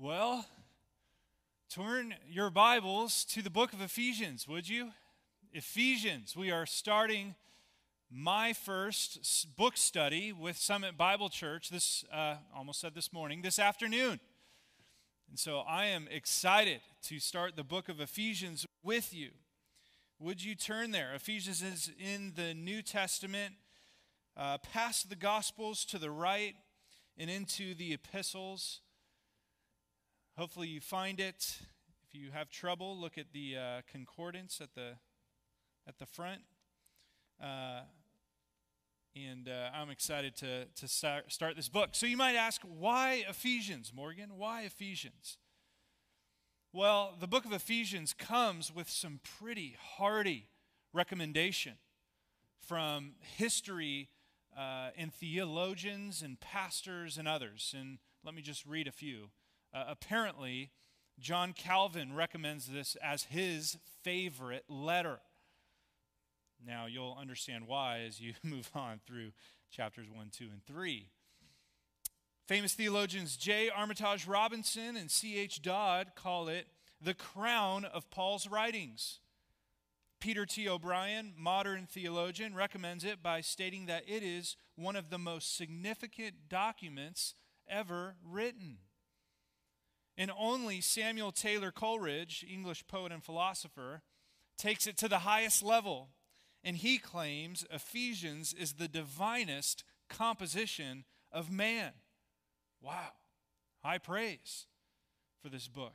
Well, turn your Bibles to the book of Ephesians, would you? Ephesians. We are starting my first book study with Summit Bible Church this afternoon. And so I am excited to start the book of Ephesians with you. Would you turn there? Ephesians is in the New Testament, past the Gospels to the right and into the epistles. Hopefully you find it. If you have trouble, look at the concordance at the front. And I'm excited to start this book. So you might ask, why Ephesians, Morgan? Why Ephesians? Well, the book of Ephesians comes with some pretty hearty recommendation from history and theologians and pastors and others. And let me just read a few. Apparently, John Calvin recommends this as his favorite letter. Now, you'll understand why as you move on through chapters 1, 2, and 3. Famous theologians J. Armitage Robinson and C.H. Dodd call it the crown of Paul's writings. Peter T. O'Brien, modern theologian, recommends it by stating that it is one of the most significant documents ever written. And only Samuel Taylor Coleridge, English poet and philosopher, takes it to the highest level. And he claims Ephesians is the divinest composition of man. Wow. High praise for this book.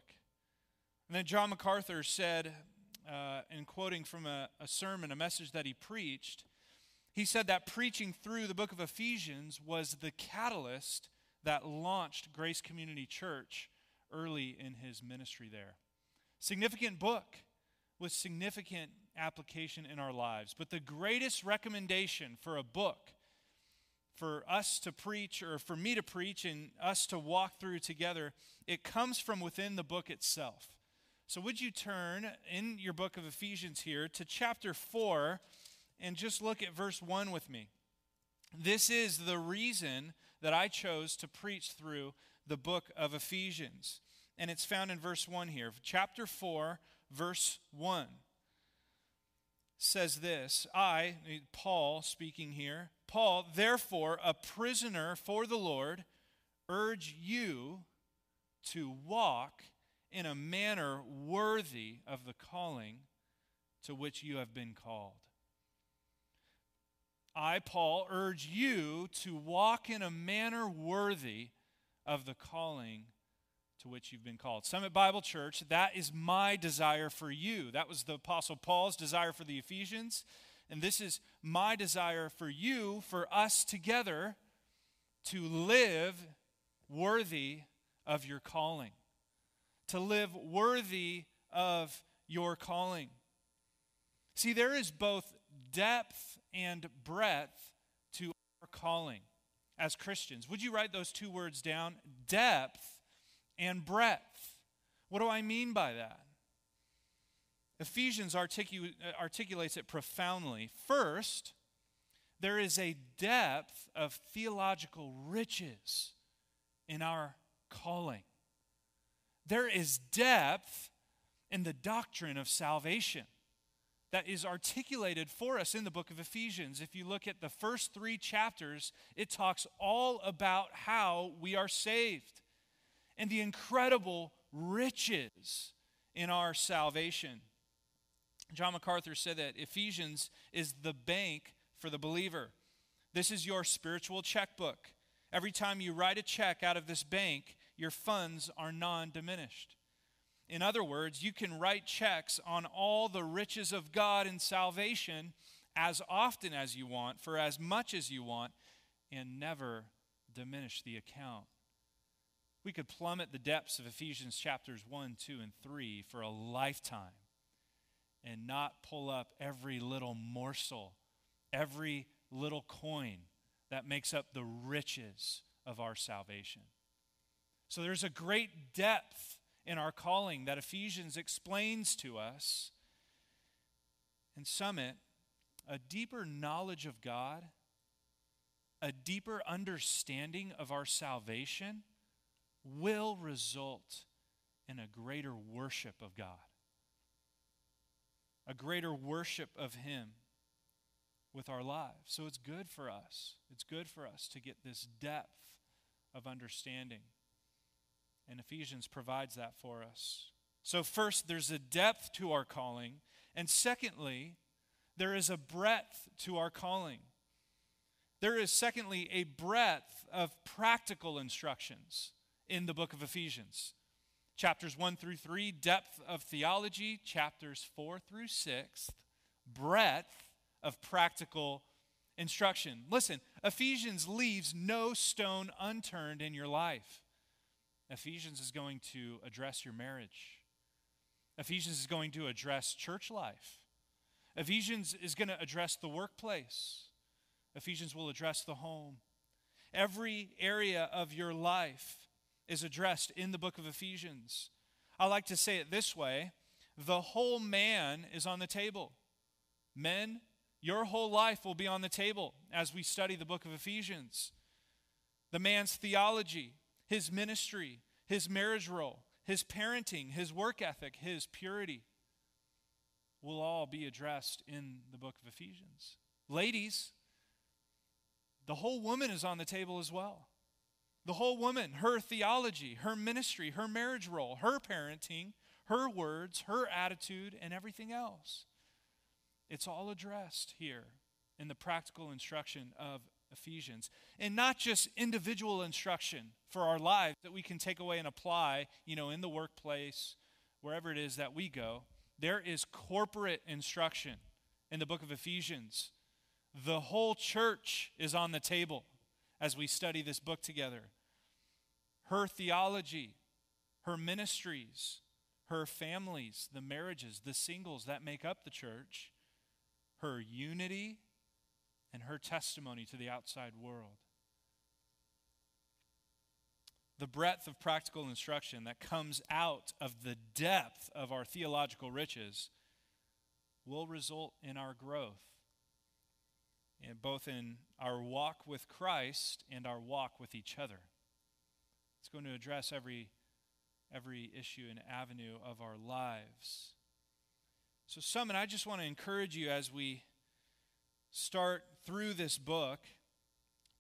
And then John MacArthur said, in quoting from a sermon, a message that he preached, he said that preaching through the book of Ephesians was the catalyst that launched Grace Community Church early in his ministry there. Significant book with significant application in our lives. But the greatest recommendation for a book, for us to preach or for me to preach and us to walk through together, it comes from within the book itself. So would you turn in your book of Ephesians here to chapter 4 and just look at verse 1 with me. This is the reason that I chose to preach through the book of Ephesians. And it's found in verse 1 here. Chapter 4, verse 1. Says this, I, Paul speaking here, Paul, therefore, a prisoner for the Lord, urge you to walk in a manner worthy of the calling to which you have been called. I, Paul, urge you to walk in a manner worthy of the calling to which you've been called. Summit Bible Church, that is my desire for you. That was the Apostle Paul's desire for the Ephesians, and this is my desire for you, for us together, to live worthy of your calling. To live worthy of your calling. See, there is both depth and breadth to our calling as Christians. Would you write those two words down? Depth and breadth. What do I mean by that? Ephesians articulates it profoundly. First, there is a depth of theological riches in our calling. There is depth in the doctrine of salvation that is articulated for us in the book of Ephesians. If you look at the first 3 chapters, it talks all about how we are saved and the incredible riches in our salvation. John MacArthur said that Ephesians is the bank for the believer. This is your spiritual checkbook. Every time you write a check out of this bank, your funds are non-diminished. In other words, you can write checks on all the riches of God and salvation as often as you want, for as much as you want, and never diminish the account. We could plummet the depths of Ephesians chapters 1, 2, and 3 for a lifetime and not pull up every little morsel, every little coin that makes up the riches of our salvation. So there's a great depth in our calling that Ephesians explains to us. And Summit, a deeper knowledge of God, a deeper understanding of our salvation will result in a greater worship of God, a greater worship of Him with our lives. So it's good for us. It's good for us to get this depth of understanding. And Ephesians provides that for us. So first, there's a depth to our calling. And secondly, there is a breadth to our calling. There is, secondly, a breadth of practical instructions in the book of Ephesians. Chapters 1 through 3, depth of theology. Chapters 4 through 6, breadth of practical instruction. Listen, Ephesians leaves no stone unturned in your life. Ephesians is going to address your marriage. Ephesians is going to address church life. Ephesians is going to address the workplace. Ephesians will address the home. Every area of your life is addressed in the book of Ephesians. I like to say it this way: the whole man is on the table. Men, your whole life will be on the table as we study the book of Ephesians. The man's theology, his ministry, his marriage role, his parenting, his work ethic, his purity will all be addressed in the book of Ephesians. Ladies, the whole woman is on the table as well. The whole woman, her theology, her ministry, her marriage role, her parenting, her words, her attitude, and everything else. It's all addressed here in the practical instruction of Ephesians. And not just individual instruction for our lives that we can take away and apply, in the workplace, wherever it is that we go. There is corporate instruction in the book of Ephesians. The whole church is on the table as we study this book together. Her theology, her ministries, her families, the marriages, the singles that make up the church, her unity, and her testimony to the outside world. The breadth of practical instruction that comes out of the depth of our theological riches will result in our growth, and both in our walk with Christ and our walk with each other. It's going to address every issue and avenue of our lives. So Summit, I just want to encourage you as we start through this book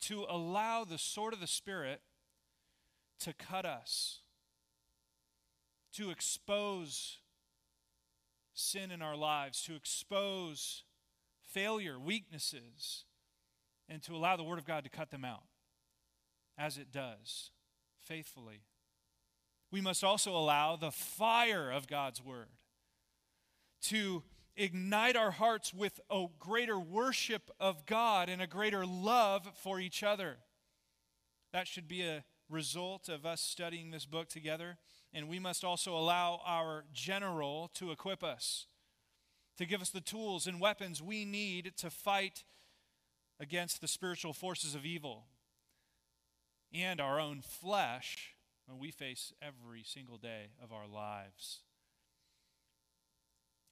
to allow the sword of the Spirit to cut us, to expose sin in our lives, to expose failure, weaknesses, and to allow the Word of God to cut them out, as it does, faithfully. We must also allow the fire of God's Word to ignite our hearts with a greater worship of God and a greater love for each other. That should be a result of us studying this book together. And we must also allow our general to equip us, to give us the tools and weapons we need to fight against the spiritual forces of evil and our own flesh when we face every single day of our lives.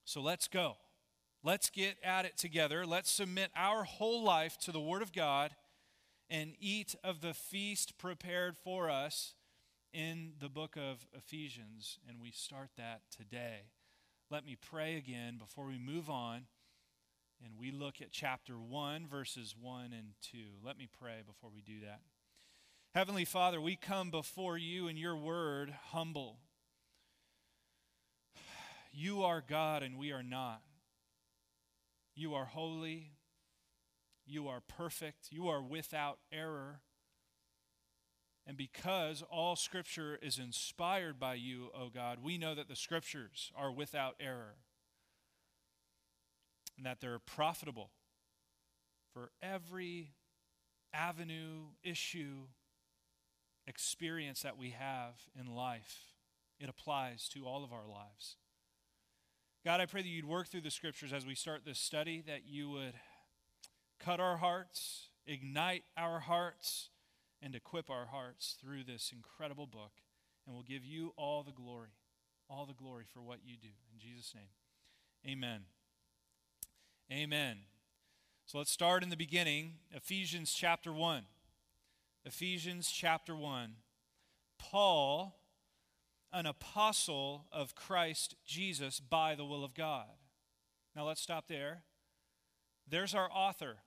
So let's go. Let's get at it together. Let's submit our whole life to the Word of God and eat of the feast prepared for us in the book of Ephesians. And we start that today. Let me pray again before we move on and we look at chapter 1, verses 1 and 2. Let me pray before we do that. Heavenly Father, we come before you and your word humble. You are God and we are not. You are holy. You are perfect. You are without error. And because all Scripture is inspired by you, O God, we know that the Scriptures are without error and that they're profitable for every avenue, issue, experience that we have in life. It applies to all of our lives. God, I pray that you'd work through the Scriptures as we start this study, that you would cut our hearts, ignite our hearts, and equip our hearts through this incredible book. And we'll give you all the glory for what you do. In Jesus' name, amen. Amen. So let's start in the beginning, Ephesians chapter 1. Ephesians chapter 1, Paul, an apostle of Christ Jesus by the will of God. Now let's stop there. There's our author.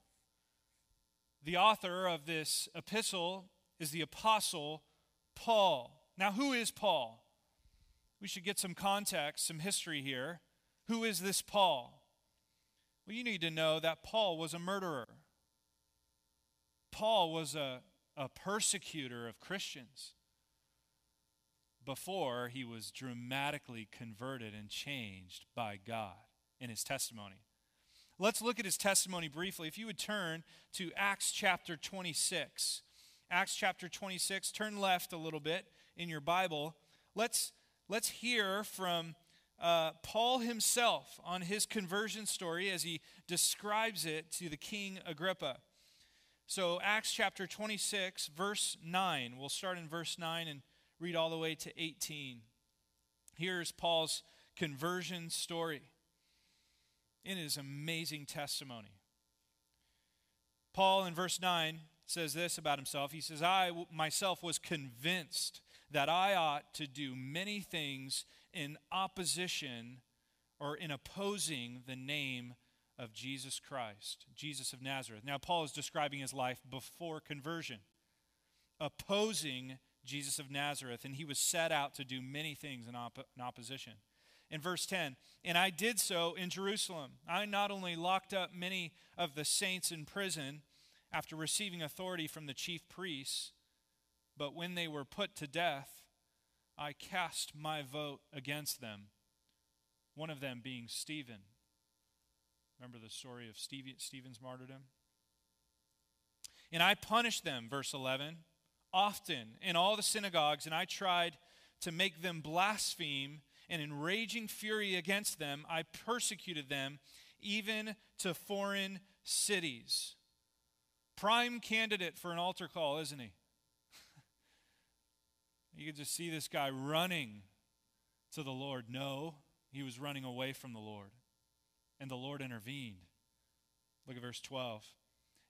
The author of this epistle is the apostle Paul. Now who is Paul? We should get some context, some history here. Who is this Paul? Well, you need to know that Paul was a murderer. Paul was a persecutor of Christians before he was dramatically converted and changed by God in his testimony. Let's look at his testimony briefly. If you would turn to Acts chapter 26. Acts chapter 26, turn left a little bit in your Bible. Let's hear from Paul himself on his conversion story as he describes it to the King Agrippa. So Acts chapter 26, verse 9. We'll start in verse 9 and read all the way to 18. Here's Paul's conversion story. It is amazing testimony. Paul in verse 9 says this about himself. He says, I myself was convinced that I ought to do many things in opposition or in opposing the name of Jesus Christ, Jesus of Nazareth. Now Paul is describing his life before conversion, opposing Jesus of Nazareth, and he was set out to do many things in opposition. In verse 10, and I did so in Jerusalem. I not only locked up many of the saints in prison after receiving authority from the chief priests, but when they were put to death, I cast my vote against them, one of them being Stephen. Remember the story of Stephen's martyrdom? And I punished them, verse 11, often in all the synagogues, and I tried to make them blaspheme, and in raging fury against them, I persecuted them even to foreign cities. Prime candidate for an altar call, isn't he? You could just see this guy running to the Lord. No, he was running away from the Lord, and the Lord intervened. Look at verse 12.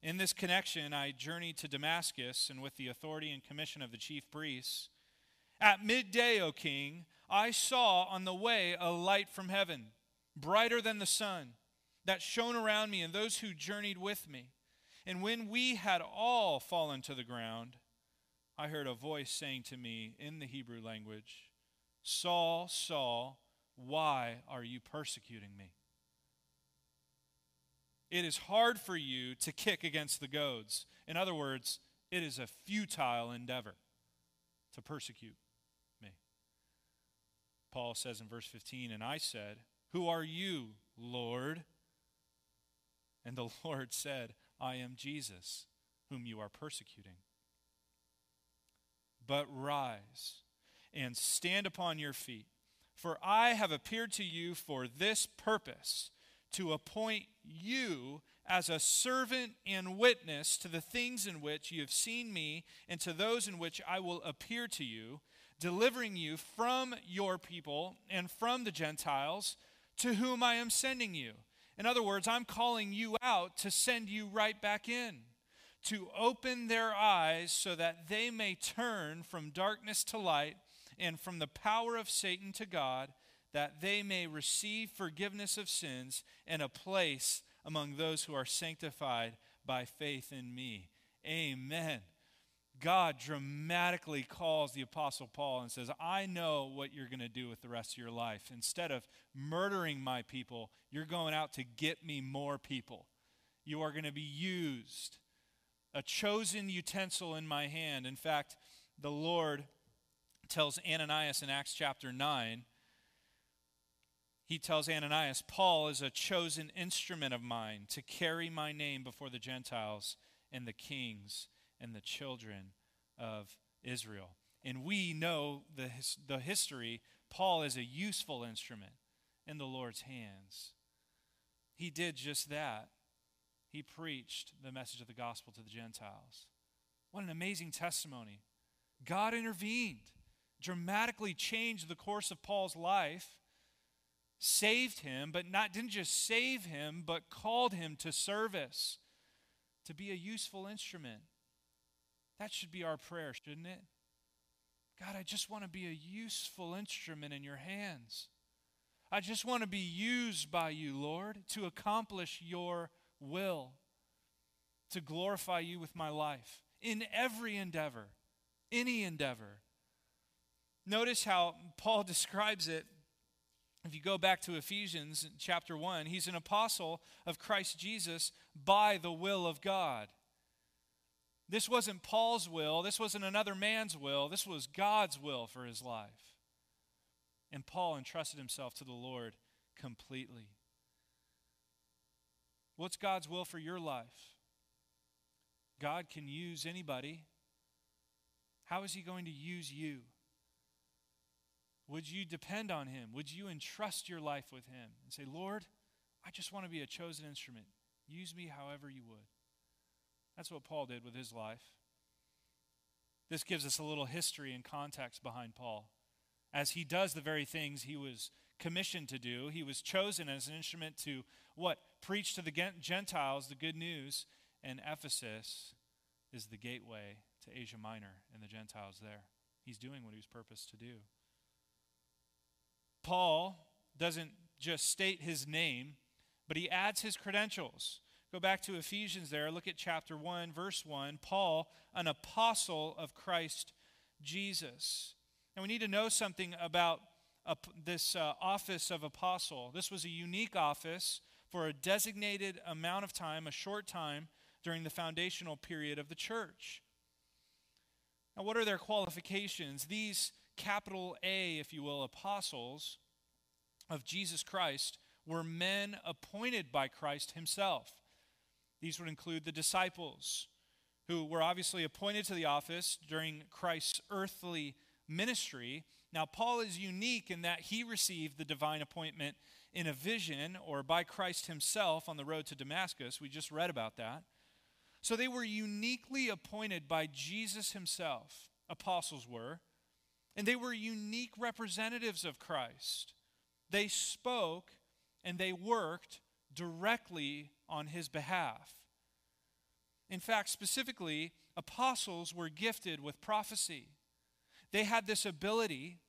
In this connection, I journeyed to Damascus, and with the authority and commission of the chief priests, at midday, O king, I saw on the way a light from heaven, brighter than the sun, that shone around me and those who journeyed with me. And when we had all fallen to the ground, I heard a voice saying to me in the Hebrew language, Saul, Saul, why are you persecuting me? It is hard for you to kick against the goads. In other words, it is a futile endeavor to persecute me. Paul says in verse 15, and I said, Who are you, Lord? And the Lord said, I am Jesus, whom you are persecuting. But rise and stand upon your feet, for I have appeared to you for this purpose, to appoint you as a servant and witness to the things in which you have seen me and to those in which I will appear to you, delivering you from your people and from the Gentiles to whom I am sending you. In other words, I'm calling you out to send you right back in, to open their eyes so that they may turn from darkness to light and from the power of Satan to God, that they may receive forgiveness of sins and a place among those who are sanctified by faith in me. Amen. God dramatically calls the Apostle Paul and says, I know what you're going to do with the rest of your life. Instead of murdering my people, you're going out to get me more people. You are going to be used, a chosen utensil in my hand. In fact, the Lord tells Ananias in Acts chapter 9, he tells Ananias, Paul is a chosen instrument of mine to carry my name before the Gentiles and the kings and the children of Israel. And we know the history. Paul is a useful instrument in the Lord's hands. He did just that. He preached the message of the gospel to the Gentiles. What an amazing testimony. God intervened, dramatically changed the course of Paul's life, saved him, but didn't just save him, but called him to service, to be a useful instrument. That should be our prayer, shouldn't it? God, I just want to be a useful instrument in your hands. I just want to be used by you, Lord, to accomplish your will, to glorify you with my life in every endeavor, any endeavor. Notice how Paul describes it. If you go back to Ephesians chapter 1, he's an apostle of Christ Jesus by the will of God. This wasn't Paul's will. This wasn't another man's will. This was God's will for his life. And Paul entrusted himself to the Lord completely. What's God's will for your life? God can use anybody. How is he going to use you? Would you depend on him? Would you entrust your life with him and say, Lord, I just want to be a chosen instrument. Use me however you would. That's what Paul did with his life. This gives us a little history and context behind Paul. As he does the very things he was commissioned to do, he was chosen as an instrument to what? Preach to the Gentiles the good news, and Ephesus is the gateway to Asia Minor and the Gentiles there. He's doing what he was purposed to do. Paul doesn't just state his name, but he adds his credentials. Go back to Ephesians there. Look at chapter 1, verse 1. Paul, an apostle of Christ Jesus. And we need to know something about this office of apostle. This was a unique office for a designated amount of time, a short time, during the foundational period of the church. Now, what are their qualifications? These capital A, if you will, apostles of Jesus Christ were men appointed by Christ himself. These would include the disciples, who were obviously appointed to the office during Christ's earthly ministry. Now, Paul is unique in that he received the divine appointment in a vision or by Christ himself on the road to Damascus. We just read about that. So they were uniquely appointed by Jesus himself, apostles were, and they were unique representatives of Christ. They spoke and they worked directly on his behalf. In fact, specifically, apostles were gifted with prophecy. They had this ability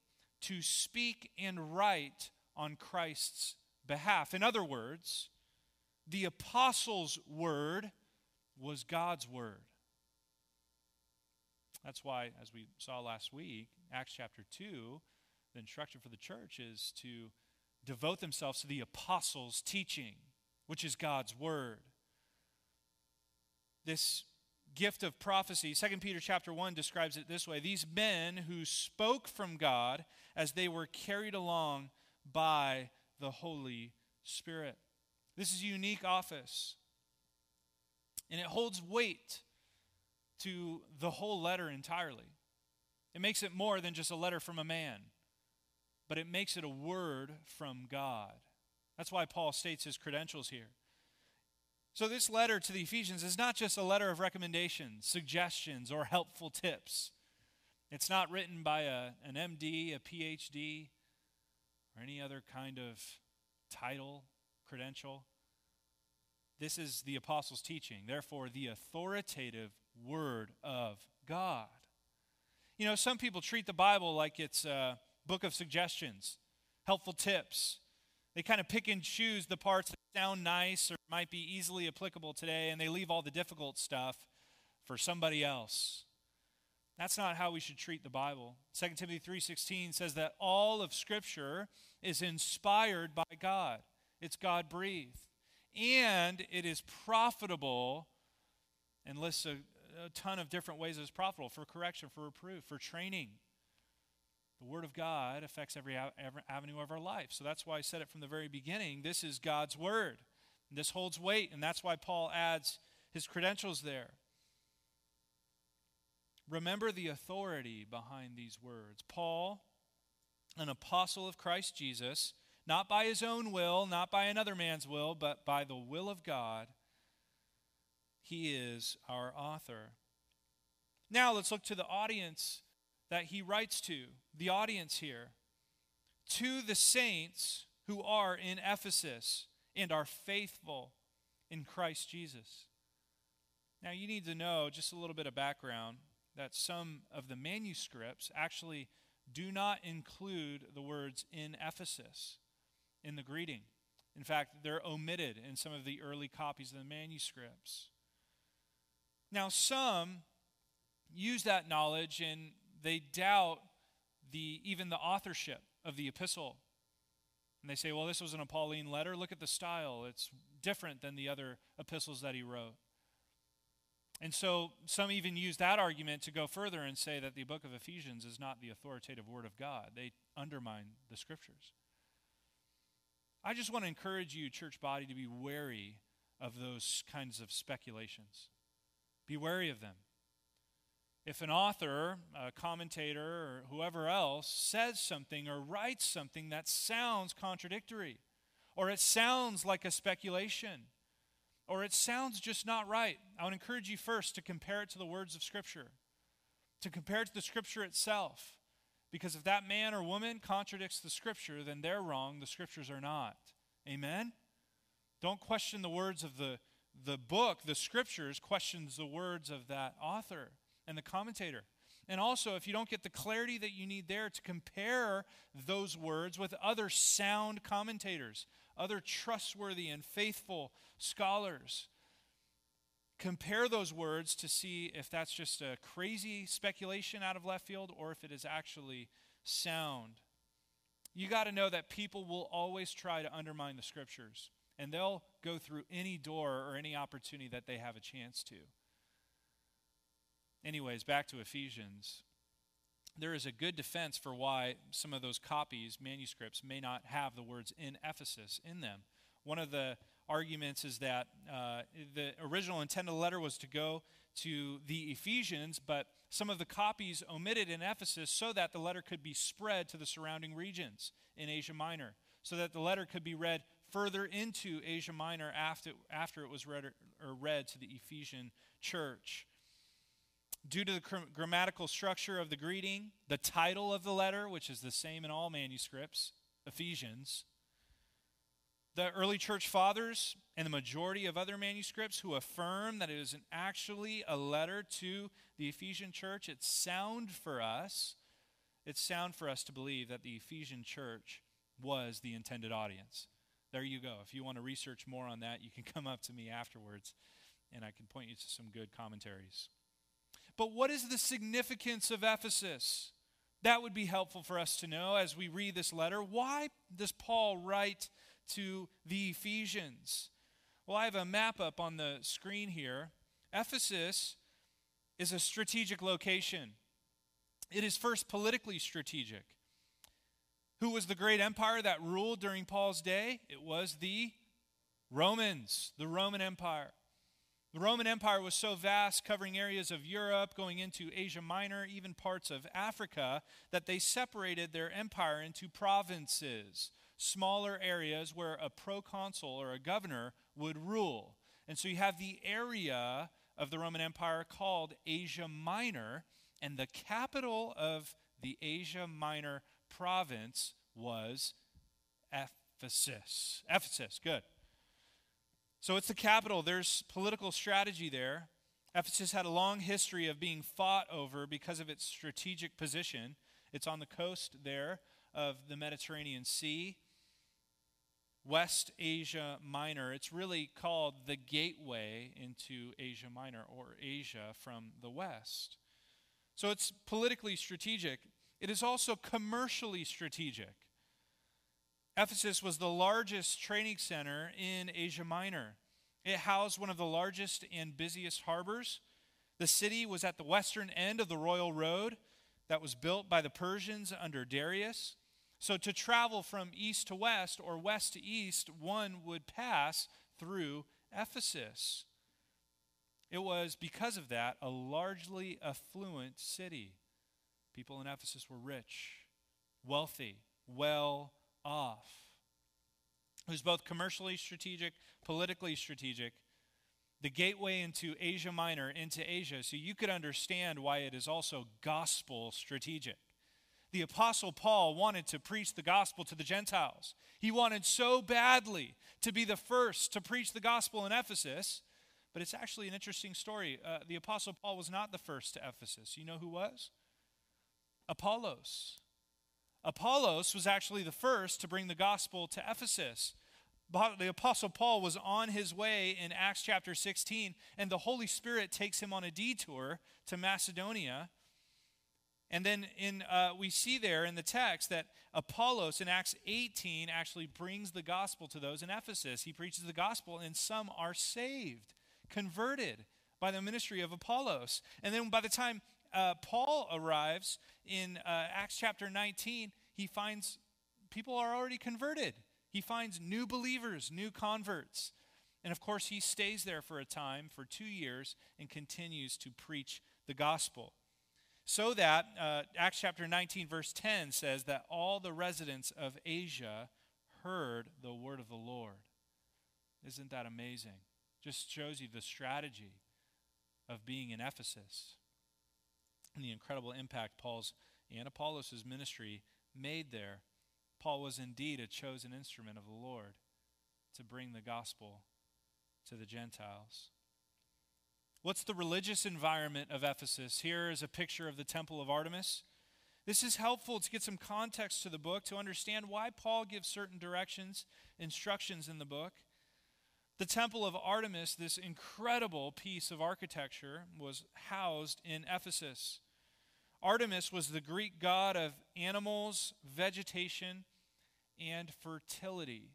to speak and write on Christ's behalf. In other words, the apostles' word was God's word. That's why, as we saw last week, Acts chapter 2, the instruction for the church is to devote themselves to the apostles' teaching, which is God's word. This gift of prophecy, 2 Peter chapter 1 describes it this way. These men who spoke from God as they were carried along by the Holy Spirit. This is a unique office, and it holds weight to the whole letter entirely. It makes it more than just a letter from a man, but it makes it a word from God. That's why Paul states his credentials here. So this letter to the Ephesians is not just a letter of recommendations, suggestions, or helpful tips. It's not written by an MD, a PhD, or any other kind of title, credential. This is the apostles' teaching, therefore the authoritative word of God. You know, some people treat the Bible like it's a book of suggestions, helpful tips. They kind of pick and choose the parts that sound nice or might be easily applicable today, and they leave all the difficult stuff for somebody else. That's not how we should treat the Bible. 2 Timothy 3:16 says that all of Scripture is inspired by God. It's God-breathed. And it is profitable, and lists a ton of different ways it's profitable, for correction, for reproof, for training. The Word of God affects every avenue of our life. So that's why I said it from the very beginning. This is God's Word. And this holds weight, and that's why Paul adds his credentials there. Remember the authority behind these words. Paul, an apostle of Christ Jesus, not by his own will, not by another man's will, but by the will of God, he is our author. Now let's look to the audience that he writes to, the audience here. To the saints who are in Ephesus and are faithful in Christ Jesus. Now you need to know just a little bit of background that some of the manuscripts actually do not include the words "in Ephesus" in the greeting. In fact, they're omitted in some of the early copies of the manuscripts. Now, some use that knowledge and they doubt even the authorship of the epistle. And they say, well, this was an Apolline letter. Look at the style. It's different than the other epistles that he wrote. And so some even use that argument to go further and say that the book of Ephesians is not the authoritative word of God. They undermine the scriptures. I just want to encourage you, church body, to be wary of those kinds of speculations. Be wary of them. If an author, a commentator, or whoever else says something or writes something that sounds contradictory, or it sounds like a speculation, or it sounds just not right, I would encourage you first to compare it to the words of Scripture, to compare it to the Scripture itself, because if that man or woman contradicts the Scripture, then they're wrong, the Scriptures are not. Amen? Don't question the words of the book. The Scriptures questions the words of that author and the commentator. And also, if you don't get the clarity that you need there, to compare those words with other sound commentators, other trustworthy and faithful scholars. Compare those words to see if that's just a crazy speculation out of left field or if it is actually sound. You got to know that people will always try to undermine the Scriptures, and they'll go through any door or any opportunity that they have a chance to. Anyways, back to Ephesians. There is a good defense for why some of those copies, manuscripts, may not have the words "in Ephesus" in them. One of the arguments is that the original intent of the letter was to go to the Ephesians, but some of the copies omitted "in Ephesus" so that the letter could be spread to the surrounding regions in Asia Minor, so that the letter could be read further into Asia Minor after it was read to the Ephesian church. Due to the grammatical structure of the greeting, the title of the letter, which is the same in all manuscripts, Ephesians, the early church fathers and the majority of other manuscripts who affirm that it is actually a letter to the Ephesian church, it's sound for us. It's sound for us to believe that the Ephesian church was the intended audience. There you go. If you want to research more on that, you can come up to me afterwards and I can point you to some good commentaries. But what is the significance of Ephesus? That would be helpful for us to know as we read this letter. Why does Paul write to the Ephesians? Well, I have a map up on the screen here. Ephesus is a strategic location. It is first politically strategic. Who was the great empire that ruled during Paul's day? It was the Romans, the Roman Empire. The Roman Empire was so vast, covering areas of Europe, going into Asia Minor, even parts of Africa, that they separated their empire into provinces, smaller areas where a proconsul or a governor would rule. And so you have the area of the Roman Empire called Asia Minor, and the capital of the Asia Minor province was Ephesus. Ephesus, good. So it's the capital. There's political strategy there. Ephesus had a long history of being fought over because of its strategic position. It's on the coast there of the Mediterranean Sea, West Asia Minor. It's really called the gateway into Asia Minor, or Asia from the west. So it's politically strategic. It is also commercially strategic. Ephesus was the largest trading center in Asia Minor. It housed one of the largest and busiest harbors. The city was at the western end of the royal road that was built by the Persians under Darius. So to travel from east to west or west to east, one would pass through Ephesus. It was, because of that, a largely affluent city. People in Ephesus were rich, wealthy, well off. It was both commercially strategic, politically strategic, the gateway into Asia Minor, into Asia, so you could understand why it is also gospel strategic. The Apostle Paul wanted to preach the gospel to the Gentiles. He wanted so badly to be the first to preach the gospel in Ephesus, But it's actually an interesting story. The Apostle Paul was not the first to Ephesus. You know who was? Apollos. Apollos was actually the first to bring the gospel to Ephesus. The Apostle Paul was on his way in Acts chapter 16, and the Holy Spirit takes him on a detour to Macedonia. And then we see there in the text that Apollos in Acts 18 actually brings the gospel to those in Ephesus. He preaches the gospel, and some are saved, converted by the ministry of Apollos. And then by the time Paul arrives in Acts chapter 19, he finds people are already converted. He finds new believers, new converts. And of course, he stays there for a time, for 2 years, and continues to preach the gospel. So that, Acts chapter 19, verse 10 says that all the residents of Asia heard the word of the Lord. Isn't that amazing? Just shows you the strategy of being in Ephesus and the incredible impact Paul's and Apollos' ministry made there. Paul was indeed a chosen instrument of the Lord to bring the gospel to the Gentiles. What's the religious environment of Ephesus? Here is a picture of the Temple of Artemis. This is helpful to get some context to the book, to understand why Paul gives certain directions, instructions in the book. The Temple of Artemis, this incredible piece of architecture, was housed in Ephesus. Artemis was the Greek god of animals, vegetation, and fertility.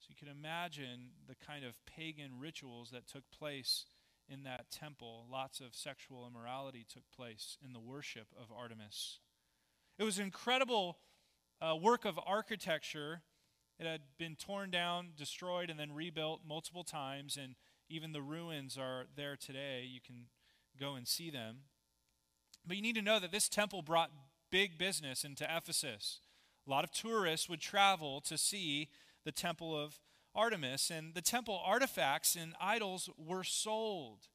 So you can imagine the kind of pagan rituals that took place in that temple. Lots of sexual immorality took place in the worship of Artemis. It was an incredible work of architecture. It had been torn down, destroyed, and then rebuilt multiple times, and even the ruins are there today. You can go and see them. But you need to know that this temple brought big business into Ephesus. A lot of tourists would travel to see the Temple of Artemis, and the temple artifacts and idols were sold.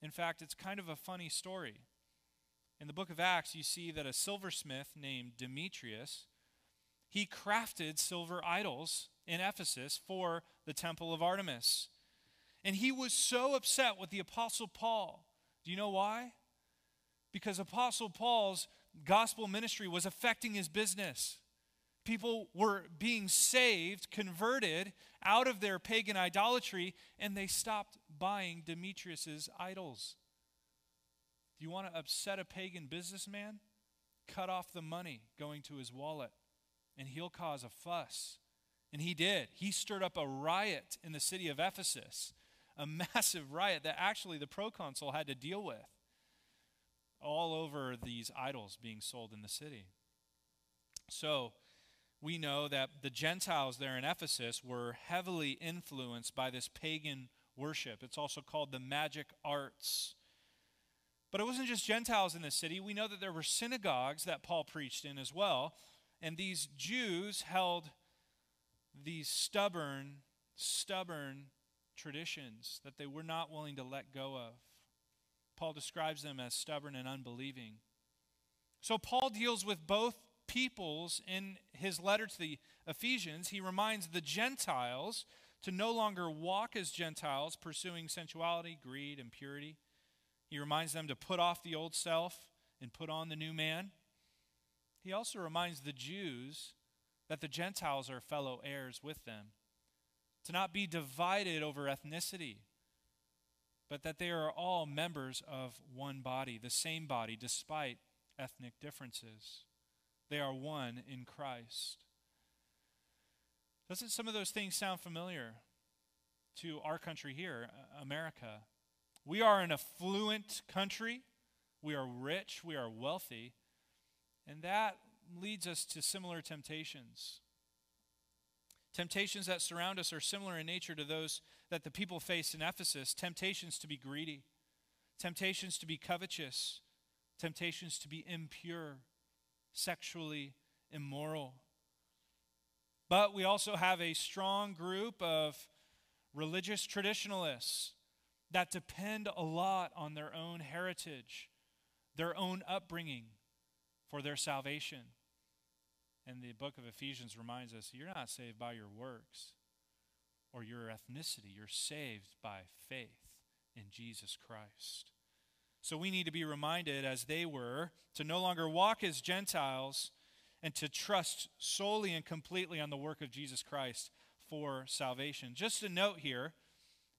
In fact, it's kind of a funny story. In the book of Acts, you see that a silversmith named Demetrius, he crafted silver idols in Ephesus for the Temple of Artemis. And he was so upset with the Apostle Paul. Do you know why? Because Apostle Paul's gospel ministry was affecting his business. People were being saved, converted out of their pagan idolatry, and they stopped buying Demetrius's idols. Do you want to upset a pagan businessman? Cut off the money going to his wallet, and he'll cause a fuss. And he did. He stirred up a riot in the city of Ephesus, a massive riot that actually the proconsul had to deal with, all over these idols being sold in the city. So we know that the Gentiles there in Ephesus were heavily influenced by this pagan worship. It's also called the magic arts. But it wasn't just Gentiles in the city. We know that there were synagogues that Paul preached in as well. And these Jews held these stubborn traditions that they were not willing to let go of. Paul describes them as stubborn and unbelieving. So Paul deals with both peoples in his letter to the Ephesians. He reminds the Gentiles to no longer walk as Gentiles, pursuing sensuality, greed, impurity. He reminds them to put off the old self and put on the new man. He also reminds the Jews that the Gentiles are fellow heirs with them, to not be divided over ethnicity, but that they are all members of one body, the same body, despite ethnic differences. They are one in Christ. Doesn't some of those things sound familiar to our country here, America? We are an affluent country. We are rich. We are wealthy. And that leads us to similar temptations. Temptations that surround us are similar in nature to those that the people faced in Ephesus. Temptations to be greedy, temptations to be covetous, temptations to be impure, sexually immoral. But we also have a strong group of religious traditionalists that depend a lot on their own heritage, their own upbringing for their salvation. And the book of Ephesians reminds us, you're not saved by your works or your ethnicity. You're saved by faith in Jesus Christ. So we need to be reminded, as they were, to no longer walk as Gentiles and to trust solely and completely on the work of Jesus Christ for salvation. Just a note here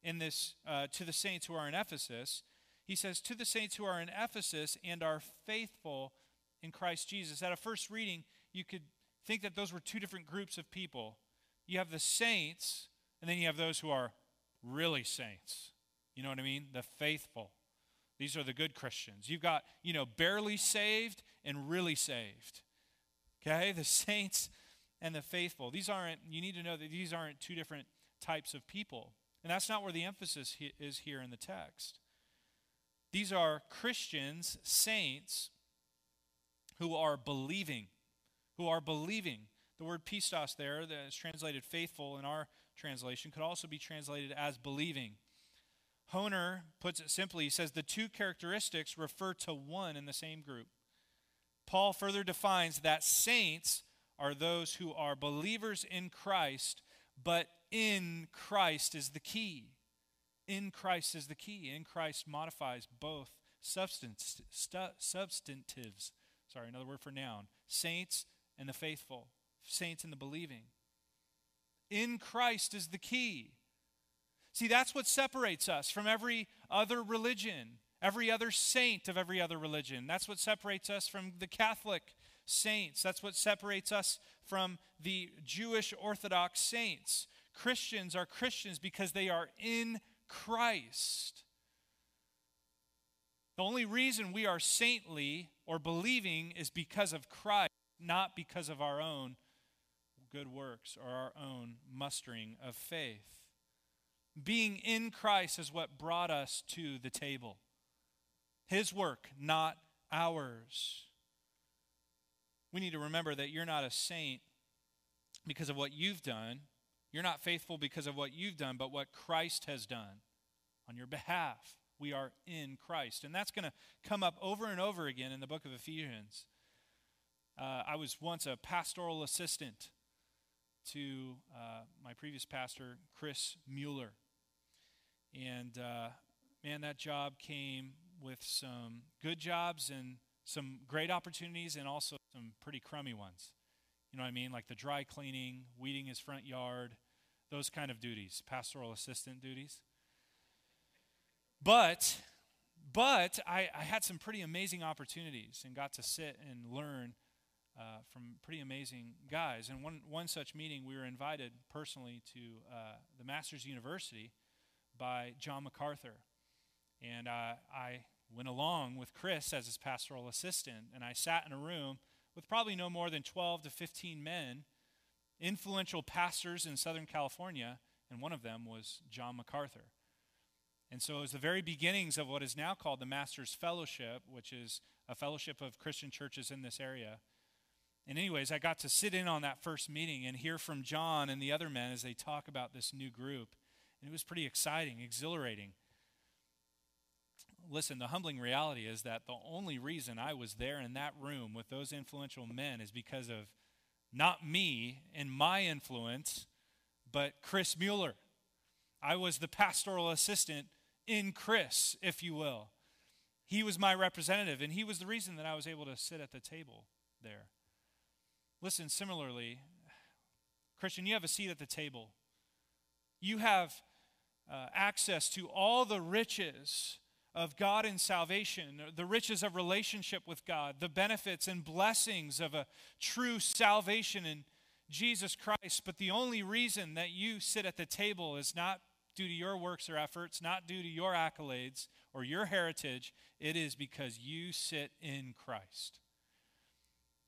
in this, to the saints who are in Ephesus, he says, to the saints who are in Ephesus and are faithful in Christ Jesus. At a first reading, you could think that those were two different groups of people. You have the saints, and then you have those who are really saints. You know what I mean? The faithful. These are the good Christians. You've got, barely saved and really saved. Okay? The saints and the faithful. These aren't, you need to know that these aren't two different types of people. And that's not where the emphasis is here in the text. These are Christians, saints, who are believing. The word pistos there, that is translated faithful in our translation, could also be translated as believing. Honer puts it simply. He says the two characteristics refer to one in the same group. Paul further defines that saints are those who are believers in Christ, but in Christ is the key. In Christ is the key. In Christ modifies both substantives. Sorry, another word for noun. Saints and the faithful. Saints and the believing. In Christ is the key. See, that's what separates us from every other religion, every other saint of every other religion. That's what separates us from the Catholic saints. That's what separates us from the Jewish Orthodox saints. Christians are Christians because they are in Christ. The only reason we are saintly or believing is because of Christ, not because of our own good works or our own mustering of faith. Being in Christ is what brought us to the table. His work, not ours. We need to remember that you're not a saint because of what you've done. You're not faithful because of what you've done, but what Christ has done on your behalf. We are in Christ. And that's going to come up over and over again in the book of Ephesians. I was once a pastoral assistant to my previous pastor, Chris Mueller. And man, that job came with some good jobs and some great opportunities and also some pretty crummy ones. You know what I mean? Like the dry cleaning, weeding his front yard, those kind of duties, pastoral assistant duties. But I had some pretty amazing opportunities and got to sit and learn from pretty amazing guys. And one such meeting, we were invited personally to the Master's University by John MacArthur. And I went along with Chris as his pastoral assistant, and I sat in a room with probably no more than 12 to 15 men, influential pastors in Southern California, and one of them was John MacArthur. And so it was the very beginnings of what is now called the Masters Fellowship, which is a fellowship of Christian churches in this area. And anyways, I got to sit in on that first meeting and hear from John and the other men as they talk about this new group. And it was pretty exciting, exhilarating. Listen, the humbling reality is that the only reason I was there in that room with those influential men is because of not me and my influence, but Chris Mueller. I was the pastoral assistant in Chris, if you will. He was my representative, and he was the reason that I was able to sit at the table there. Listen, similarly, Christian, you have a seat at the table. You have access to all the riches of God and salvation, the riches of relationship with God, the benefits and blessings of a true salvation in Jesus Christ. But the only reason that you sit at the table is not due to your works or efforts, not due to your accolades or your heritage. It is because you sit in Christ.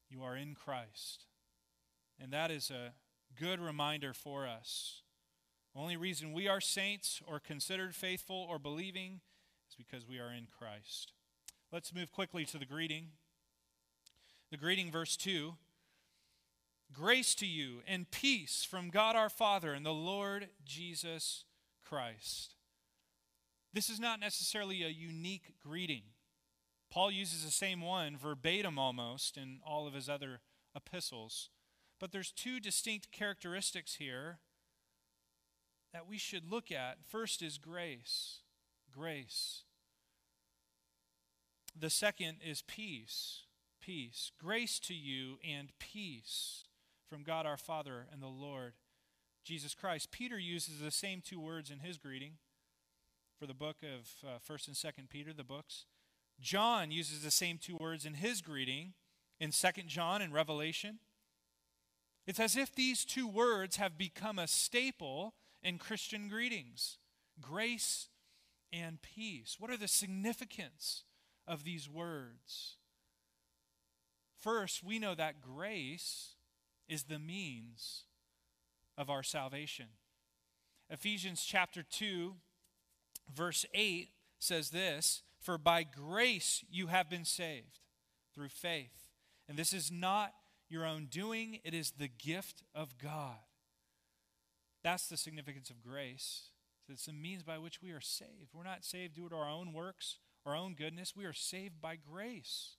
You are in Christ. And that is a good reminder for us. The only reason we are saints or considered faithful or believing is because we are in Christ. Let's move quickly to the greeting. The greeting, verse 2. Grace to you and peace from God our Father and the Lord Jesus Christ. This is not necessarily a unique greeting. Paul uses the same one verbatim almost in all of his other epistles. But there's two distinct characteristics here that we should look at. First is grace. grace. The second is peace. Peace. Grace to you and peace from God our Father and the Lord Jesus Christ. Peter uses the same two words in his greeting for the book of 1st and 2nd Peter, the books. John uses the same two words in his greeting in 2nd John and Revelation. It's as if these two words have become a staple in Christian greetings. Grace and peace. What are the significance of these words? First, we know that grace is the means of our salvation. Ephesians chapter 2, verse 8 says this, "For by grace you have been saved through faith. And this is not your own doing, it is the gift of God." That's the significance of grace. It's the means by which we are saved. We're not saved due to our own works, our own goodness. We are saved by grace.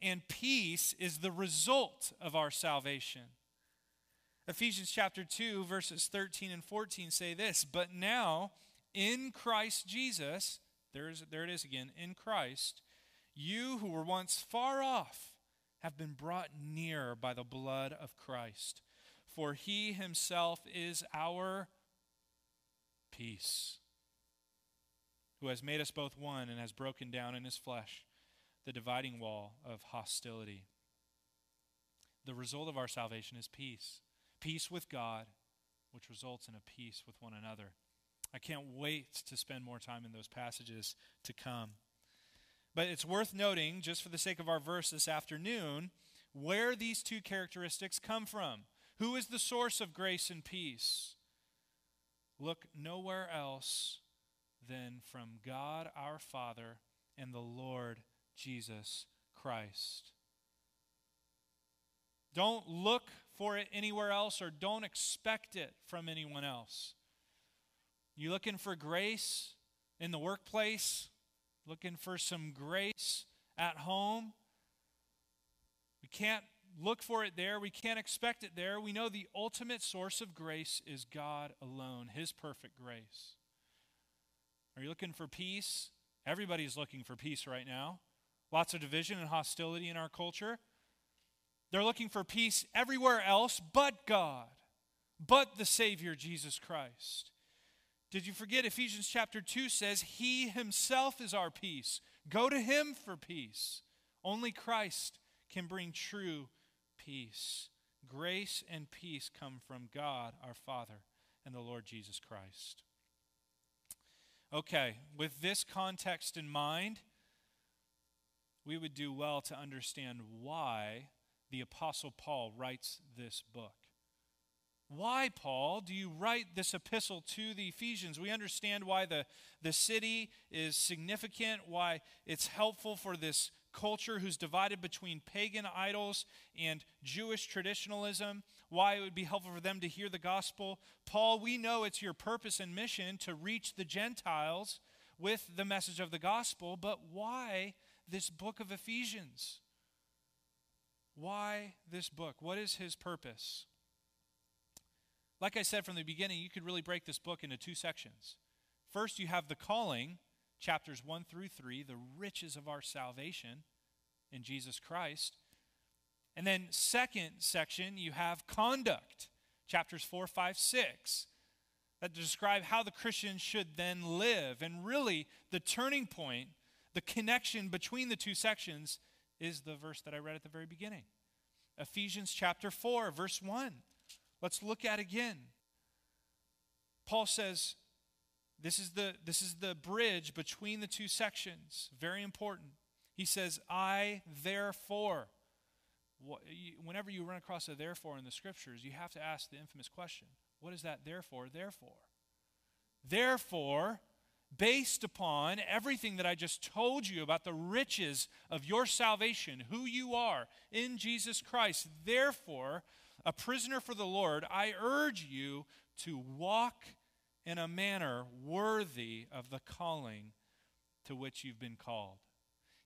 And peace is the result of our salvation. Ephesians chapter 2, verses 13 and 14 say this, "But now, in Christ Jesus," there it is again, in Christ, "you who were once far off have been brought near by the blood of Christ. For he himself is our peace, who has made us both one and has broken down in his flesh the dividing wall of hostility." The result of our salvation is peace. Peace with God, which results in a peace with one another. I can't wait to spend more time in those passages to come. But it's worth noting, just for the sake of our verse this afternoon, where these two characteristics come from. Who is the source of grace and peace? Look nowhere else than from God our Father and the Lord Jesus Christ. Don't look for it anywhere else, or don't expect it from anyone else. You looking for grace in the workplace? Looking for some grace at home? We can't look for it there. We can't expect it there. We know the ultimate source of grace is God alone, his perfect grace. Are you looking for peace? Everybody's looking for peace right now. Lots of division and hostility in our culture. They're looking for peace everywhere else but God, but the Savior, Jesus Christ. Did you forget Ephesians chapter 2 says, "He himself is our peace." Go to him for peace. Only Christ can bring true peace. Grace and peace come from God, our Father, and the Lord Jesus Christ. Okay, with this context in mind, we would do well to understand why the Apostle Paul writes this book. Why, Paul, do you write this epistle to the Ephesians? We understand why the city is significant, why it's helpful for this culture who's divided between pagan idols and Jewish traditionalism, why it would be helpful for them to hear the gospel. Paul, we know it's your purpose and mission to reach the Gentiles with the message of the gospel, but why this book of Ephesians? Why this book? What is his purpose? Like I said from the beginning, you could really break this book into two sections. First, you have the calling, chapters 1 through 3, the riches of our salvation in Jesus Christ. And then second section, you have conduct, chapters 4, 5, 6, that describe how the Christian should then live. And really, the turning point, the connection between the two sections is the verse that I read at the very beginning. Ephesians chapter 4, verse 1. Let's look at again. Paul says, this is the bridge between the two sections. Very important. He says, "I therefore." Whenever you run across a therefore in the scriptures, you have to ask the infamous question, what is that therefore, therefore? Therefore, based upon everything that I just told you about the riches of your salvation, who you are in Jesus Christ, therefore, a prisoner for the Lord, I urge you to walk in a manner worthy of the calling to which you've been called.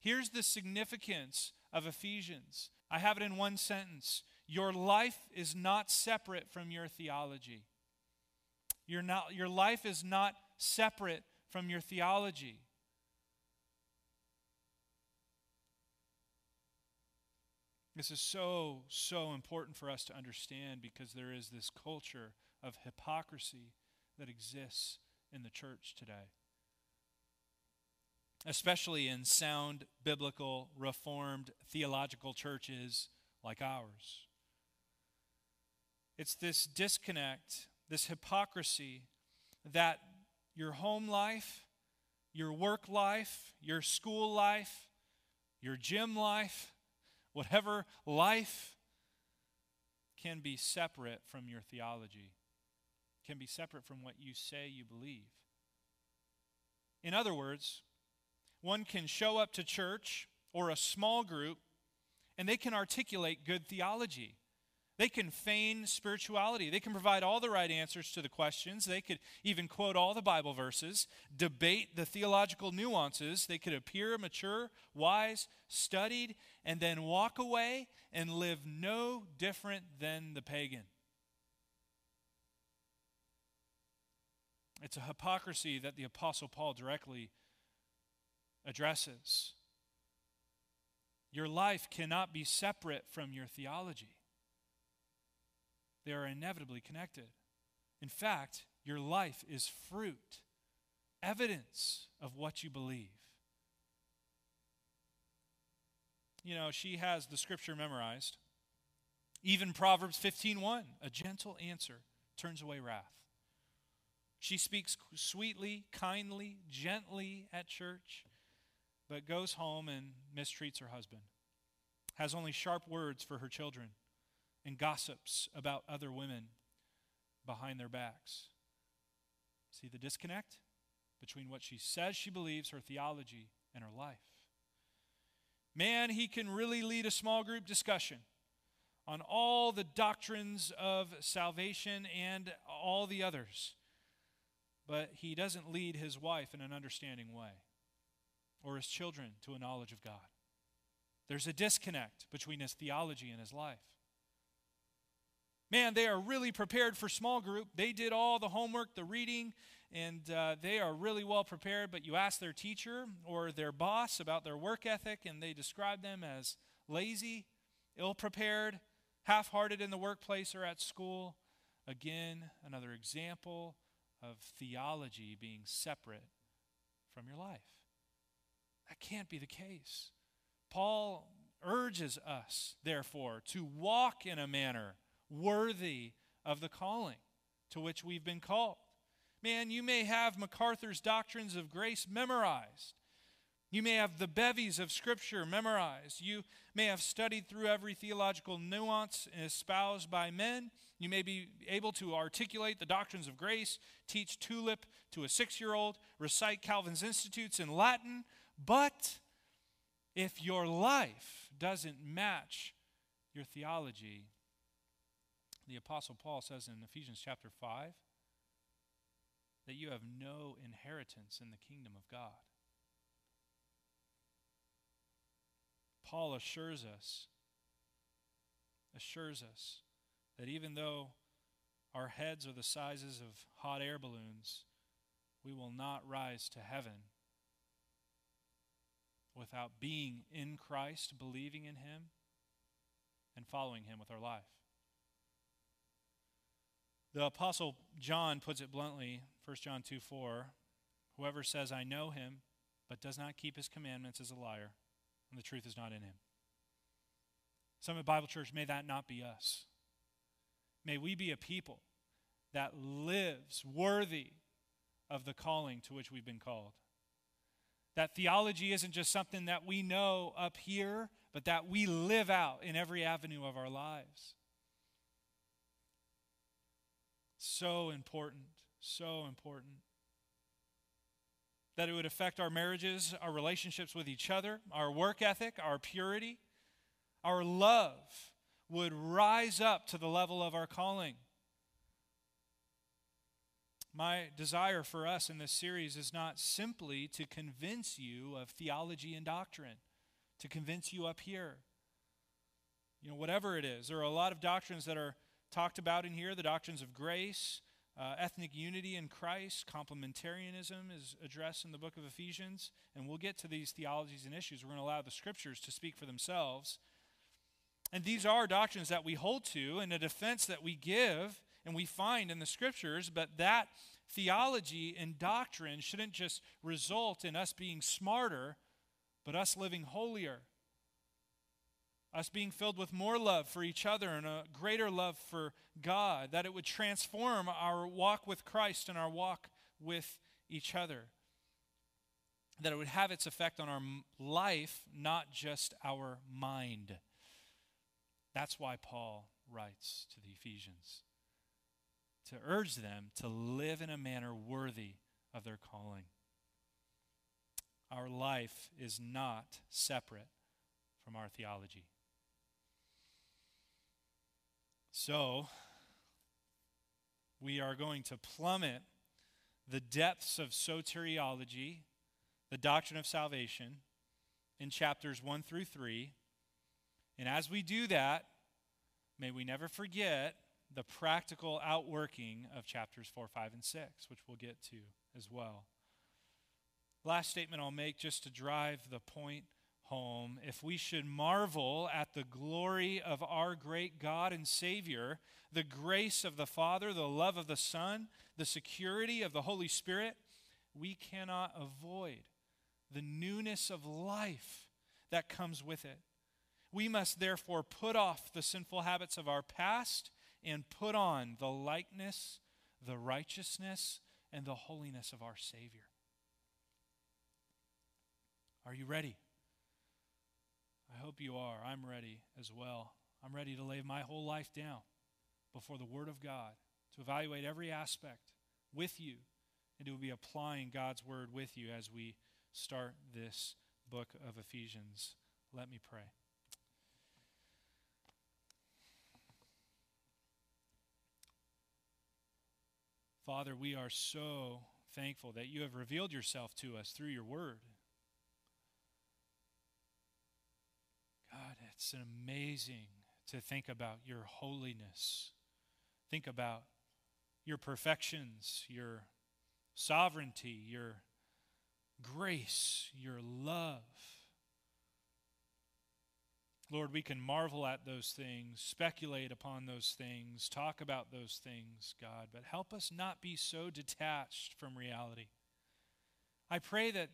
Here's the significance of Ephesians. I have it in one sentence. Your life is not separate from your theology. Your life is not separate from your theology. This is so, so important for us to understand, because there is this culture of hypocrisy that exists in the church today, especially in sound, biblical, reformed, theological churches like ours. It's this disconnect, this hypocrisy, that your home life, your work life, your school life, your gym life, whatever life, can be separate from your theology, can be separate from what you say you believe. In other words, one can show up to church or a small group and they can articulate good theology. They can feign spirituality. They can provide all the right answers to the questions. They could even quote all the Bible verses, debate the theological nuances. They could appear mature, wise, studied, and then walk away and live no different than the pagan. It's a hypocrisy that the Apostle Paul directly addresses. Your life cannot be separate from your theology. They are inevitably connected. In fact, your life is fruit, evidence of what you believe. You know, she has the scripture memorized. Even Proverbs 15:1, a gentle answer turns away wrath. She speaks sweetly, kindly, gently at church, but goes home and mistreats her husband, has only sharp words for her children, and gossips about other women behind their backs. See the disconnect between what she says she believes, her theology, and her life. Man, he can really lead a small group discussion on all the doctrines of salvation and all the others, but he doesn't lead his wife in an understanding way or his children to a knowledge of God. There's a disconnect between his theology and his life. Man, they are really prepared for small group. They did all the homework, the reading, and they are really well prepared, but you ask their teacher or their boss about their work ethic, and they describe them as lazy, ill-prepared, half-hearted in the workplace or at school. Again, another example of theology being separate from your life. That can't be the case. Paul urges us, therefore, to walk in a manner worthy of the calling to which we've been called. Man, you may have MacArthur's doctrines of grace memorized. You may have the bevies of Scripture memorized. You may have studied through every theological nuance espoused by men. You may be able to articulate the doctrines of grace, teach Tulip to a 6-year-old, recite Calvin's Institutes in Latin. But if your life doesn't match your theology, the Apostle Paul says in Ephesians chapter 5 that you have no inheritance in the kingdom of God. Paul assures us that even though our heads are the sizes of hot air balloons, we will not rise to heaven without being in Christ, believing in Him, and following Him with our life. The Apostle John puts it bluntly, 1 John 2:4, whoever says, I know him, but does not keep his commandments is a liar, and the truth is not in him. Summit Bible Church, may that not be us. May we be a people that lives worthy of the calling to which we've been called. That theology isn't just something that we know up here, but that we live out in every avenue of our lives. So important, so important. That it would affect our marriages, our relationships with each other, our work ethic, our purity. Our love would rise up to the level of our calling. My desire for us in this series is not simply to convince you of theology and doctrine, to convince you up here. You know, whatever it is, there are a lot of doctrines that are talked about in here, the doctrines of grace, Ethnic unity in Christ, complementarianism is addressed in the book of Ephesians, and we'll get to these theologies and issues. We're going to allow the scriptures to speak for themselves. And these are doctrines that we hold to and a defense that we give and we find in the scriptures, but that theology and doctrine shouldn't just result in us being smarter, but us living holier, us being filled with more love for each other and a greater love for God, that it would transform our walk with Christ and our walk with each other, that it would have its effect on our life, not just our mind. That's why Paul writes to the Ephesians, to urge them to live in a manner worthy of their calling. Our life is not separate from our theology. So, we are going to plummet the depths of soteriology, the doctrine of salvation, in chapters 1 through 3. And as we do that, may we never forget the practical outworking of chapters 4, 5, and 6, which we'll get to as well. Last statement I'll make just to drive the point home. If we should marvel at the glory of our great God and Savior, the grace of the Father, the love of the Son, the security of the Holy Spirit, we cannot avoid the newness of life that comes with it. We must therefore put off the sinful habits of our past and put on the likeness, the righteousness, and the holiness of our Savior. Are you ready? I hope you are. I'm ready as well. I'm ready to lay my whole life down before the Word of God, to evaluate every aspect with you, and to be applying God's Word with you as we start this book of Ephesians. Let me pray. Father, we are so thankful that you have revealed yourself to us through your Word. God, it's amazing to think about your holiness. Think about your perfections, your sovereignty, your grace, your love. Lord, we can marvel at those things, speculate upon those things, talk about those things, God, but help us not be so detached from reality. I pray that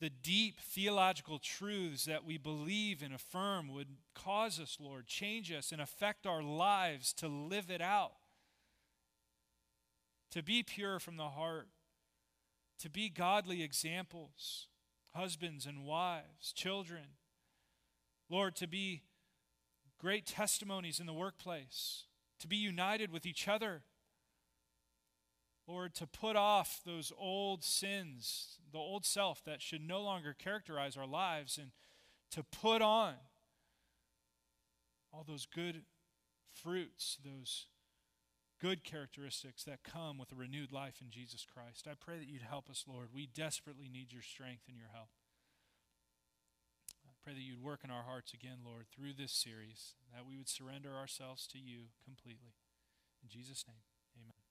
the deep theological truths that we believe and affirm would cause us, Lord, change us and affect our lives to live it out, to be pure from the heart, to be godly examples, husbands and wives, children. Lord, to be great testimonies in the workplace, to be united with each other. Lord, to put off those old sins, the old self that should no longer characterize our lives, and to put on all those good fruits, those good characteristics that come with a renewed life in Jesus Christ. I pray that you'd help us, Lord. We desperately need your strength and your help. I pray that you'd work in our hearts again, Lord, through this series, that we would surrender ourselves to you completely. In Jesus' name, amen.